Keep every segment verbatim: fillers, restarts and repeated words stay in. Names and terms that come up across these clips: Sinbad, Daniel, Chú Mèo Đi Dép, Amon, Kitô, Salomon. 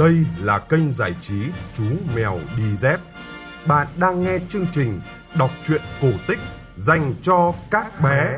Đây là kênh giải trí Chú Mèo Đi Dép. Bạn đang nghe chương trình đọc truyện cổ tích dành cho các bé.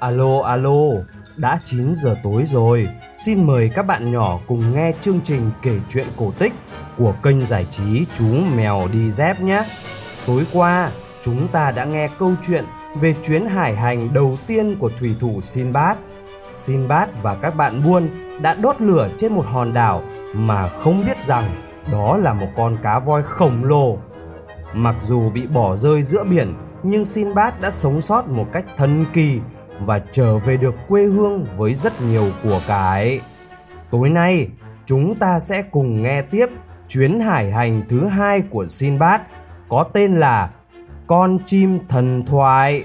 Alo, alo, đã chín giờ tối rồi, xin mời các bạn nhỏ cùng nghe chương trình kể chuyện cổ tích của kênh giải trí Chú Mèo Đi Dép nhé. Tối qua, chúng ta đã nghe câu chuyện về chuyến hải hành đầu tiên của thủy thủ Sinbad. Sinbad và các bạn buôn đã đốt lửa trên một hòn đảo mà không biết rằng đó là một con cá voi khổng lồ. Mặc dù bị bỏ rơi giữa biển, nhưng Sinbad đã sống sót một cách thần kỳ và trở về được quê hương với rất nhiều của cải. Tối nay, chúng ta sẽ cùng nghe tiếp chuyến hải hành thứ hai của Sinbad, có tên là Con Chim Thần Thoại.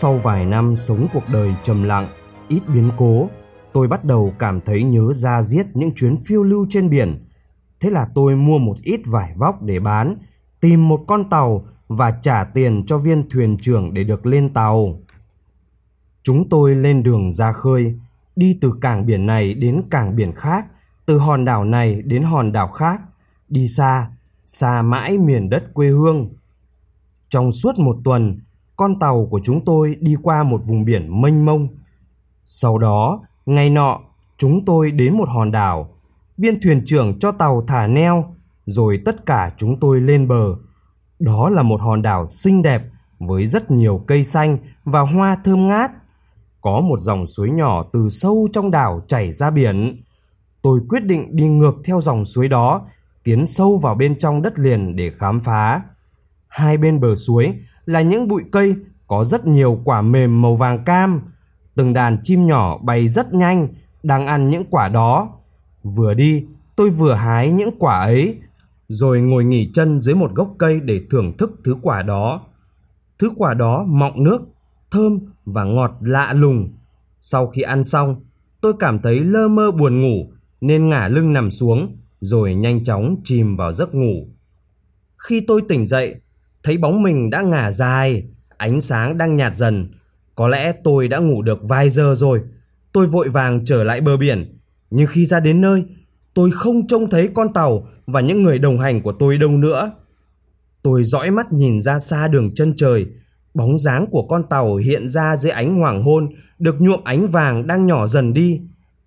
Sau vài năm sống cuộc đời trầm lặng, ít biến cố, tôi bắt đầu cảm thấy nhớ ra diết những chuyến phiêu lưu trên biển. Thế là tôi mua một ít vải vóc để bán, tìm một con tàu và trả tiền cho viên thuyền trưởng để được lên tàu. Chúng tôi lên đường ra khơi, đi từ cảng biển này đến cảng biển khác, từ hòn đảo này đến hòn đảo khác, đi xa, xa mãi miền đất quê hương. Trong suốt một tuần, con tàu của chúng tôi đi qua một vùng biển mênh mông. Sau đó, ngày nọ, chúng tôi đến một hòn đảo. Viên thuyền trưởng cho tàu thả neo, rồi tất cả chúng tôi lên bờ. Đó là một hòn đảo xinh đẹp với rất nhiều cây xanh và hoa thơm ngát. Có một dòng suối nhỏ từ sâu trong đảo chảy ra biển. Tôi quyết định đi ngược theo dòng suối đó, tiến sâu vào bên trong đất liền để khám phá. Hai bên bờ suối là những bụi cây có rất nhiều quả mềm màu vàng cam. Từng đàn chim nhỏ bay rất nhanh, đang ăn những quả đó. Vừa đi, tôi vừa hái những quả ấy, rồi ngồi nghỉ chân dưới một gốc cây để thưởng thức thứ quả đó. Thứ quả đó mọng nước, thơm và ngọt lạ lùng. Sau khi ăn xong, tôi cảm thấy lơ mơ buồn ngủ, nên ngả lưng nằm xuống, rồi nhanh chóng chìm vào giấc ngủ. Khi tôi tỉnh dậy, thấy bóng mình đã ngả dài, ánh sáng đang nhạt dần. Có lẽ tôi đã ngủ được vài giờ rồi. Tôi vội vàng trở lại bờ biển. Nhưng khi ra đến nơi, tôi không trông thấy con tàu và những người đồng hành của tôi đâu nữa. Tôi dõi mắt nhìn ra xa đường chân trời. Bóng dáng của con tàu hiện ra dưới ánh hoàng hôn, được nhuộm ánh vàng đang nhỏ dần đi.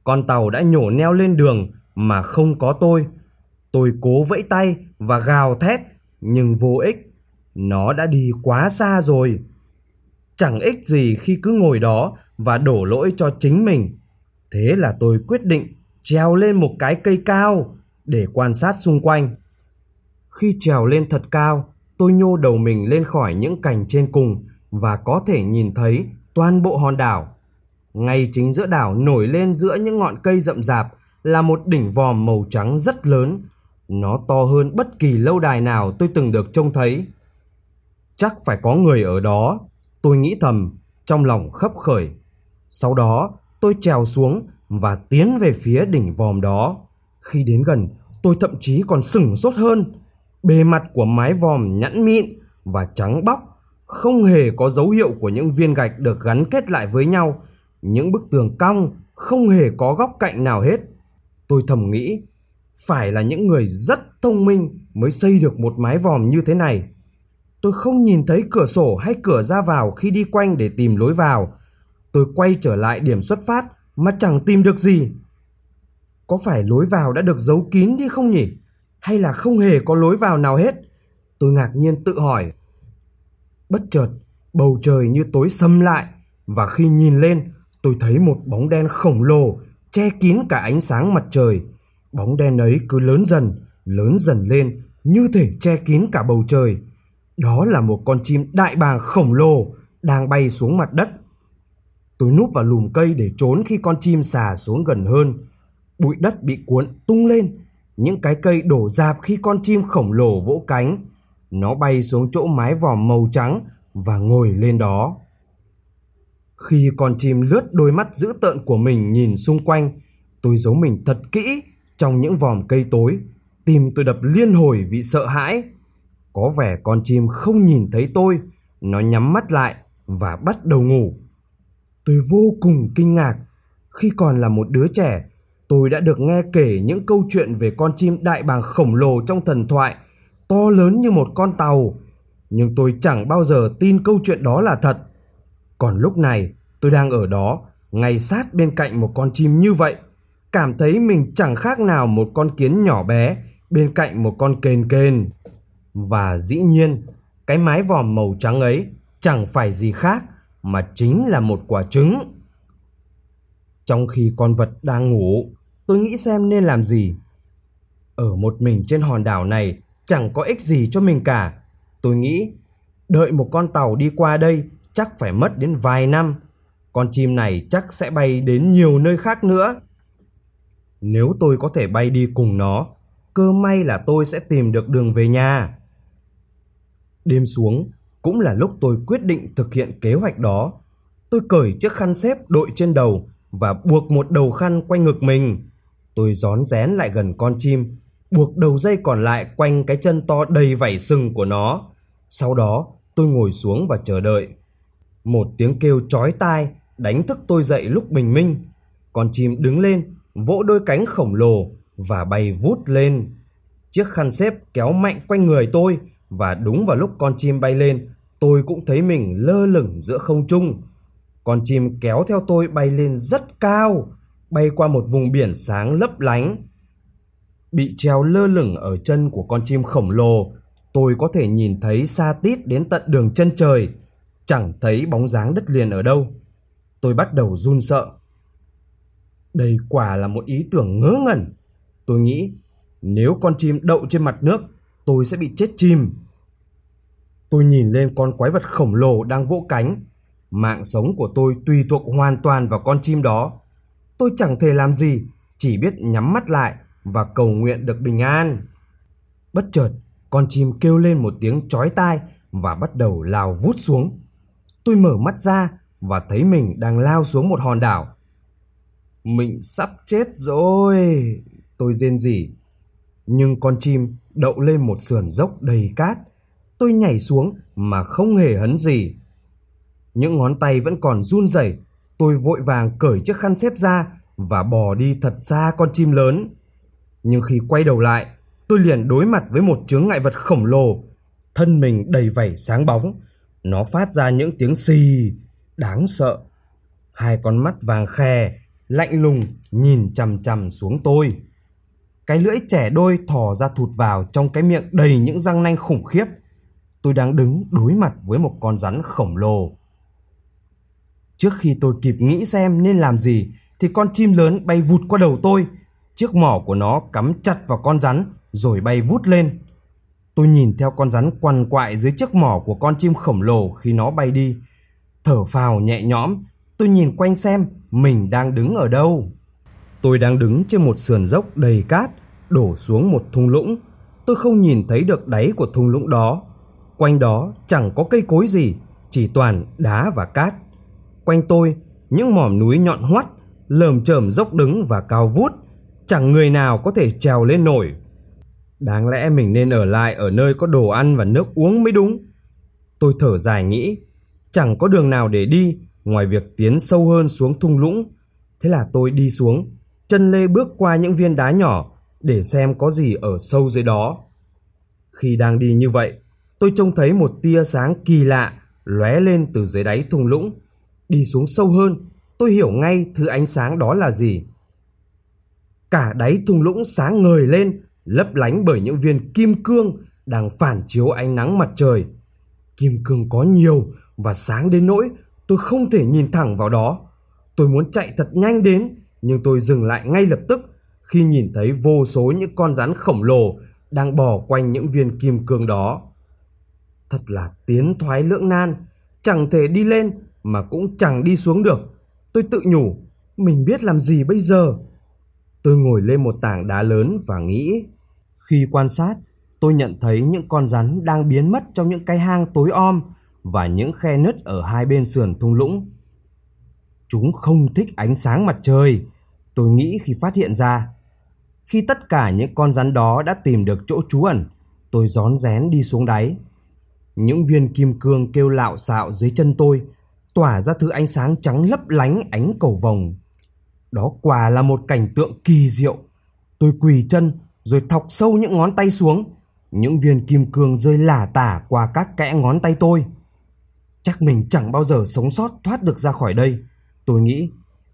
Con tàu đã nhổ neo lên đường mà không có tôi. Tôi cố vẫy tay và gào thét, nhưng vô ích. Nó đã đi quá xa rồi. Chẳng ích gì khi cứ ngồi đó và đổ lỗi cho chính mình. Thế là tôi quyết định trèo lên một cái cây cao để quan sát xung quanh. Khi trèo lên thật cao, tôi nhô đầu mình lên khỏi những cành trên cùng và có thể nhìn thấy toàn bộ hòn đảo. Ngay chính giữa đảo nổi lên giữa những ngọn cây rậm rạp là một đỉnh vòm màu trắng rất lớn. Nó to hơn bất kỳ lâu đài nào tôi từng được trông thấy. Chắc phải có người ở đó, tôi nghĩ thầm, trong lòng khấp khởi. Sau đó, tôi trèo xuống và tiến về phía đỉnh vòm đó. Khi đến gần, tôi thậm chí còn sửng sốt hơn. Bề mặt của mái vòm nhẵn mịn và trắng bóc, không hề có dấu hiệu của những viên gạch được gắn kết lại với nhau. Những bức tường cong, không hề có góc cạnh nào hết. Tôi thầm nghĩ, phải là những người rất thông minh mới xây được một mái vòm như thế này. Tôi không nhìn thấy cửa sổ hay cửa ra vào khi đi quanh để tìm lối vào. Tôi quay trở lại điểm xuất phát mà chẳng tìm được gì. Có phải lối vào đã được giấu kín đi không nhỉ? Hay là không hề có lối vào nào hết? Tôi ngạc nhiên tự hỏi. Bất chợt, bầu trời như tối sầm lại, và khi nhìn lên, tôi thấy một bóng đen khổng lồ che kín cả ánh sáng mặt trời. Bóng đen ấy cứ lớn dần, lớn dần lên, như thể che kín cả bầu trời. Đó là một con chim đại bàng khổng lồ đang bay xuống mặt đất. Tôi núp vào lùm cây để trốn khi con chim sà xuống gần hơn. Bụi đất bị cuốn tung lên, những cái cây đổ rạp khi con chim khổng lồ vỗ cánh. Nó bay xuống chỗ mái vòm màu trắng và ngồi lên đó. Khi con chim lướt đôi mắt dữ tợn của mình nhìn xung quanh, tôi giấu mình thật kỹ trong những vòm cây tối. Tim tôi đập liên hồi vì sợ hãi. Có vẻ con chim không nhìn thấy tôi, nó nhắm mắt lại và bắt đầu ngủ. Tôi vô cùng kinh ngạc. Khi còn là một đứa trẻ, tôi đã được nghe kể những câu chuyện về con chim đại bàng khổng lồ trong thần thoại, to lớn như một con tàu. Nhưng tôi chẳng bao giờ tin câu chuyện đó là thật. Còn lúc này, tôi đang ở đó, ngay sát bên cạnh một con chim như vậy, cảm thấy mình chẳng khác nào một con kiến nhỏ bé bên cạnh một con kền kền. Và dĩ nhiên, cái mái vòm màu trắng ấy chẳng phải gì khác mà chính là một quả trứng. Trong khi con vật đang ngủ, tôi nghĩ xem nên làm gì. Ở một mình trên hòn đảo này chẳng có ích gì cho mình cả. Tôi nghĩ, đợi một con tàu đi qua đây chắc phải mất đến vài năm. Con chim này chắc sẽ bay đến nhiều nơi khác nữa. Nếu tôi có thể bay đi cùng nó, cơ may là tôi sẽ tìm được đường về nhà. Đêm xuống cũng là lúc tôi quyết định thực hiện kế hoạch đó. Tôi cởi chiếc khăn xếp đội trên đầu và buộc một đầu khăn quanh ngực mình. Tôi rón rén lại gần con chim, buộc đầu dây còn lại quanh cái chân to đầy vảy sừng của nó. Sau đó tôi ngồi xuống và chờ đợi. Một tiếng kêu chói tai đánh thức tôi dậy lúc bình minh. Con chim đứng lên, vỗ đôi cánh khổng lồ và bay vút lên. Chiếc khăn xếp kéo mạnh quanh người tôi, và đúng vào lúc con chim bay lên, tôi cũng thấy mình lơ lửng giữa không trung. Con chim kéo theo tôi bay lên rất cao, bay qua một vùng biển sáng lấp lánh. Bị treo lơ lửng ở chân của con chim khổng lồ, tôi có thể nhìn thấy xa tít đến tận đường chân trời. Chẳng thấy bóng dáng đất liền ở đâu. Tôi bắt đầu run sợ. Đây quả là một ý tưởng ngớ ngẩn. Tôi nghĩ, nếu con chim đậu trên mặt nước, tôi sẽ bị chết chìm. Tôi nhìn lên con quái vật khổng lồ đang vỗ cánh. Mạng sống của tôi tùy thuộc hoàn toàn vào con chim đó. Tôi chẳng thể làm gì, chỉ biết nhắm mắt lại và cầu nguyện được bình an. Bất chợt, con chim kêu lên một tiếng chói tai và bắt đầu lao vút xuống. Tôi mở mắt ra và thấy mình đang lao xuống một hòn đảo. Mình sắp chết rồi, tôi rên rỉ. Nhưng con chim đậu lên một sườn dốc đầy cát. Tôi nhảy xuống mà không hề hấn gì. Những ngón tay vẫn còn run rẩy. Tôi vội vàng cởi chiếc khăn xếp ra và bò đi thật xa con chim lớn. Nhưng khi quay đầu lại, tôi liền đối mặt với một chướng ngại vật khổng lồ. Thân mình đầy vảy sáng bóng, nó phát ra những tiếng xì đáng sợ. Hai con mắt vàng khè lạnh lùng nhìn chằm chằm xuống tôi. Cái lưỡi trẻ đôi thò ra thụt vào trong cái miệng đầy những răng nanh khủng khiếp. Tôi đang đứng đối mặt với một con rắn khổng lồ. Trước khi tôi kịp nghĩ xem nên làm gì thì con chim lớn bay vụt qua đầu tôi. Chiếc mỏ của nó cắm chặt vào con rắn rồi bay vút lên. Tôi nhìn theo con rắn quằn quại dưới chiếc mỏ của con chim khổng lồ khi nó bay đi. Thở phào nhẹ nhõm, tôi nhìn quanh xem mình đang đứng ở đâu. Tôi đang đứng trên một sườn dốc đầy cát, đổ xuống một thung lũng. Tôi không nhìn thấy được đáy của thung lũng đó. Quanh đó chẳng có cây cối gì, chỉ toàn đá và cát. Quanh tôi, những mỏm núi nhọn hoắt, lởm chởm dốc đứng và cao vút. Chẳng người nào có thể trèo lên nổi. Đáng lẽ mình nên ở lại ở nơi có đồ ăn và nước uống mới đúng. Tôi thở dài nghĩ, chẳng có đường nào để đi ngoài việc tiến sâu hơn xuống thung lũng. Thế là tôi đi xuống, chân lê bước qua những viên đá nhỏ để xem có gì ở sâu dưới đó. Khi đang đi như vậy, tôi trông thấy một tia sáng kỳ lạ lóe lên từ dưới đáy thung lũng. Đi xuống sâu hơn, tôi hiểu ngay thứ ánh sáng đó là gì. Cả đáy thung lũng sáng ngời lên, lấp lánh bởi những viên kim cương đang phản chiếu ánh nắng mặt trời. Kim cương có nhiều và sáng đến nỗi tôi không thể nhìn thẳng vào đó. Tôi muốn chạy thật nhanh đến, nhưng tôi dừng lại ngay lập tức khi nhìn thấy vô số những con rắn khổng lồ đang bò quanh những viên kim cương đó. Thật là tiến thoái lưỡng nan, chẳng thể đi lên mà cũng chẳng đi xuống được. Tôi tự nhủ, mình biết làm gì bây giờ? Tôi ngồi lên một tảng đá lớn và nghĩ. Khi quan sát, tôi nhận thấy những con rắn đang biến mất trong những cái hang tối om và những khe nứt ở hai bên sườn thung lũng. Chúng không thích ánh sáng mặt trời, tôi nghĩ khi phát hiện ra. Khi tất cả những con rắn đó đã tìm được chỗ trú ẩn, tôi rón rén đi xuống đáy. Những viên kim cương kêu lạo xạo dưới chân tôi, tỏa ra thứ ánh sáng trắng lấp lánh ánh cầu vồng. Đó quả là một cảnh tượng kỳ diệu. Tôi quỳ chân rồi thọc sâu những ngón tay xuống. Những viên kim cương rơi lả tả qua các kẽ ngón tay tôi. Chắc mình chẳng bao giờ sống sót thoát được ra khỏi đây, tôi nghĩ,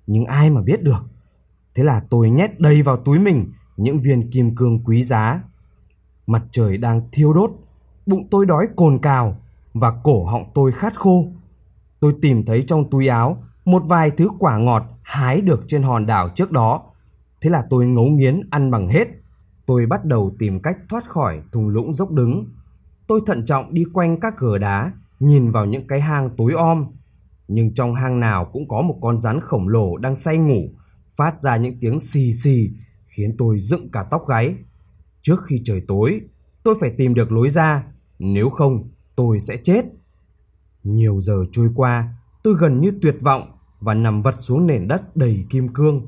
nhưng ai mà biết được. Thế là tôi nhét đầy vào túi mình những viên kim cương quý giá. Mặt trời đang thiêu đốt, bụng tôi đói cồn cào và cổ họng tôi khát khô. Tôi tìm thấy trong túi áo một vài thứ quả ngọt hái được trên hòn đảo trước đó. Thế là tôi ngấu nghiến ăn bằng hết. Tôi bắt đầu tìm cách thoát khỏi thung lũng dốc đứng. Tôi thận trọng đi quanh các gờ đá, nhìn vào những cái hang tối om. Nhưng trong hang nào cũng có một con rắn khổng lồ đang say ngủ, phát ra những tiếng xì xì khiến tôi dựng cả tóc gáy. Trước khi trời tối, tôi phải tìm được lối ra, nếu không tôi sẽ chết. Nhiều giờ trôi qua, tôi gần như tuyệt vọng và nằm vật xuống nền đất đầy kim cương.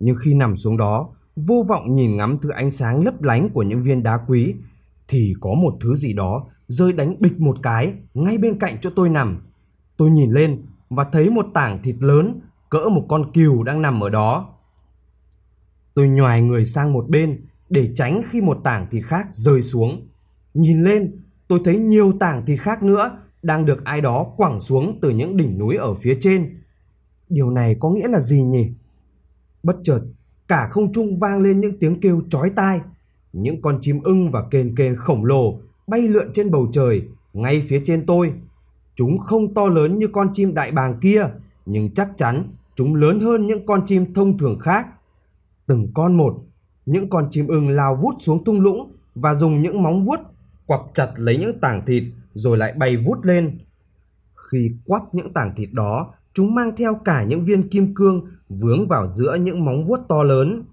Nhưng khi nằm xuống đó, vô vọng nhìn ngắm thứ ánh sáng lấp lánh của những viên đá quý, thì có một thứ gì đó rơi đánh bịch một cái ngay bên cạnh chỗ tôi nằm. Tôi nhìn lên và thấy một tảng thịt lớn cỡ một con cừu đang nằm ở đó. Tôi nhoài người sang một bên để tránh khi một tảng thịt khác rơi xuống. Nhìn lên, tôi thấy nhiều tảng thịt khác nữa đang được ai đó quẳng xuống từ những đỉnh núi ở phía trên. Điều này có nghĩa là gì nhỉ? Bất chợt, cả không trung vang lên những tiếng kêu chói tai. Những con chim ưng và kền kền khổng lồ bay lượn trên bầu trời ngay phía trên tôi. Chúng không to lớn như con chim đại bàng kia, nhưng chắc chắn chúng lớn hơn những con chim thông thường khác. Từng con một, những con chim ưng lao vút xuống thung lũng và dùng những móng vuốt quặp chặt lấy những tảng thịt rồi lại bay vút lên. Khi quắp những tảng thịt đó, chúng mang theo cả những viên kim cương vướng vào giữa những móng vuốt to lớn.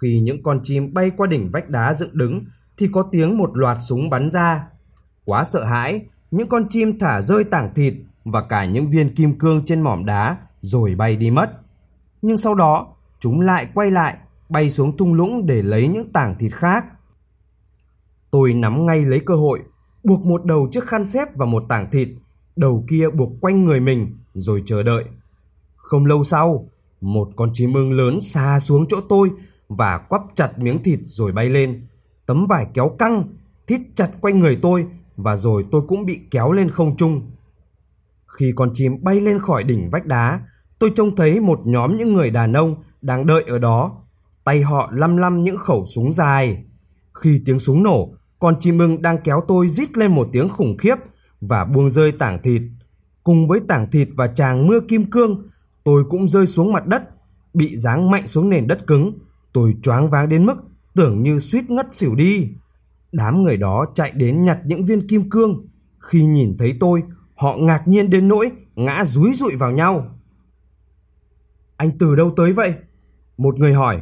Khi những con chim bay qua đỉnh vách đá dựng đứng thì có tiếng một loạt súng bắn ra. Quá sợ hãi, những con chim thả rơi tảng thịt và cả những viên kim cương trên mỏm đá rồi bay đi mất. Nhưng sau đó, chúng lại quay lại, bay xuống thung lũng để lấy những tảng thịt khác. Tôi nắm ngay lấy cơ hội, buộc một đầu chiếc khăn xếp vào một tảng thịt, đầu kia buộc quanh người mình rồi chờ đợi. Không lâu sau, một con chim ưng lớn sa xuống chỗ tôi và quắp chặt miếng thịt rồi bay lên. Tấm vải kéo căng, thít chặt quanh người tôi và rồi tôi cũng bị kéo lên không trung. Khi con chim bay lên khỏi đỉnh vách đá, tôi trông thấy một nhóm những người đàn ông đang đợi ở đó. Tay họ lăm lăm những khẩu súng dài. Khi tiếng súng nổ, con chim ưng đang kéo tôi rít lên một tiếng khủng khiếp và buông rơi tảng thịt. Cùng với tảng thịt và tràng mưa kim cương, tôi cũng rơi xuống mặt đất, bị giáng mạnh xuống nền đất cứng. Tôi choáng váng đến mức tưởng như suýt ngất xỉu đi. Đám người đó chạy đến nhặt những viên kim cương. Khi nhìn thấy tôi, họ ngạc nhiên đến nỗi ngã dúi dụi vào nhau. "Anh từ đâu tới vậy?" một người hỏi.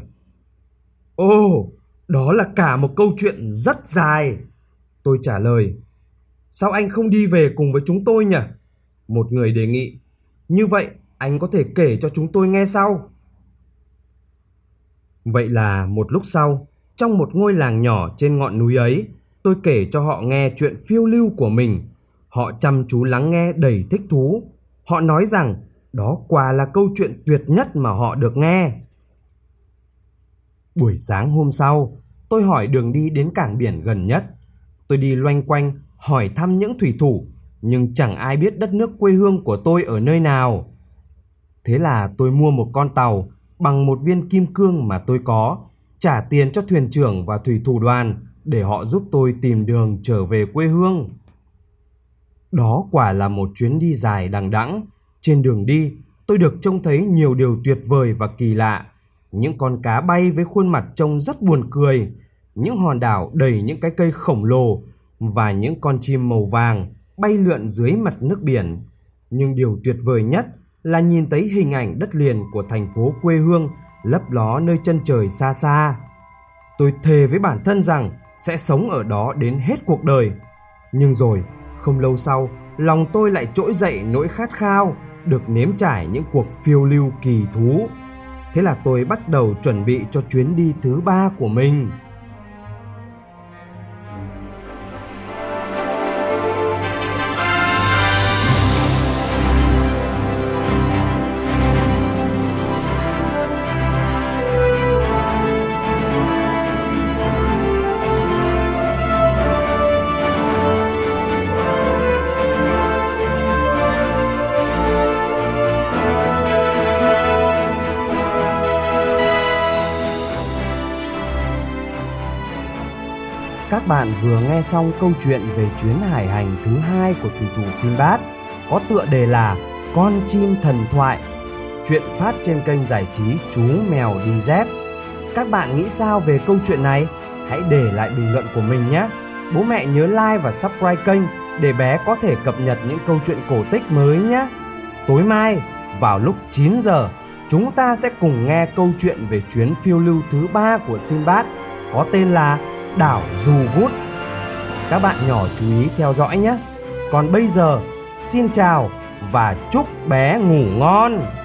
"Ồ, đó là cả một câu chuyện rất dài," tôi trả lời. "Sao anh không đi về cùng với chúng tôi nhỉ?" một người đề nghị. "Như vậy anh có thể kể cho chúng tôi nghe sau." Vậy là một lúc sau, trong một ngôi làng nhỏ trên ngọn núi ấy, tôi kể cho họ nghe chuyện phiêu lưu của mình. Họ chăm chú lắng nghe đầy thích thú. Họ nói rằng đó quả là câu chuyện tuyệt nhất mà họ được nghe. Buổi sáng hôm sau, tôi hỏi đường đi đến cảng biển gần nhất. Tôi đi loanh quanh hỏi thăm những thủy thủ, nhưng chẳng ai biết đất nước quê hương của tôi ở nơi nào. Thế là tôi mua một con tàu bằng một viên kim cương mà tôi có, trả tiền cho thuyền trưởng và thủy thủ đoàn để họ giúp tôi tìm đường trở về quê hương. Đó quả là một chuyến đi dài đằng đẵng. Trên đường đi, tôi được trông thấy nhiều điều tuyệt vời và kỳ lạ. Những con cá bay với khuôn mặt trông rất buồn cười, những hòn đảo đầy những cái cây khổng lồ và những con chim màu vàng bay lượn dưới mặt nước biển. Nhưng điều tuyệt vời nhất là nhìn thấy hình ảnh đất liền của thành phố quê hương lấp ló nơi chân trời xa xa. Tôi thề với bản thân rằng sẽ sống ở đó đến hết cuộc đời. Nhưng rồi, không lâu sau, lòng tôi lại trỗi dậy nỗi khát khao được nếm trải những cuộc phiêu lưu kỳ thú. Thế là tôi bắt đầu chuẩn bị cho chuyến đi thứ ba của mình. Các bạn vừa nghe xong câu chuyện về chuyến hải hành thứ hai của thủy thủ Sinbad, có tựa đề là Con Chim Thần Thoại, chuyện phát trên kênh giải trí Chú Mèo Đi Dép. Các bạn nghĩ sao về câu chuyện này? Hãy để lại bình luận của mình nhé. Bố mẹ nhớ like và subscribe kênh để bé có thể cập nhật những câu chuyện cổ tích mới nhé. Tối mai vào lúc chín giờ, chúng ta sẽ cùng nghe câu chuyện về chuyến phiêu lưu thứ ba của Sinbad, có tên là Đảo Dù Gút. Các bạn nhỏ chú ý theo dõi nhé. Còn bây giờ, xin chào và chúc bé ngủ ngon.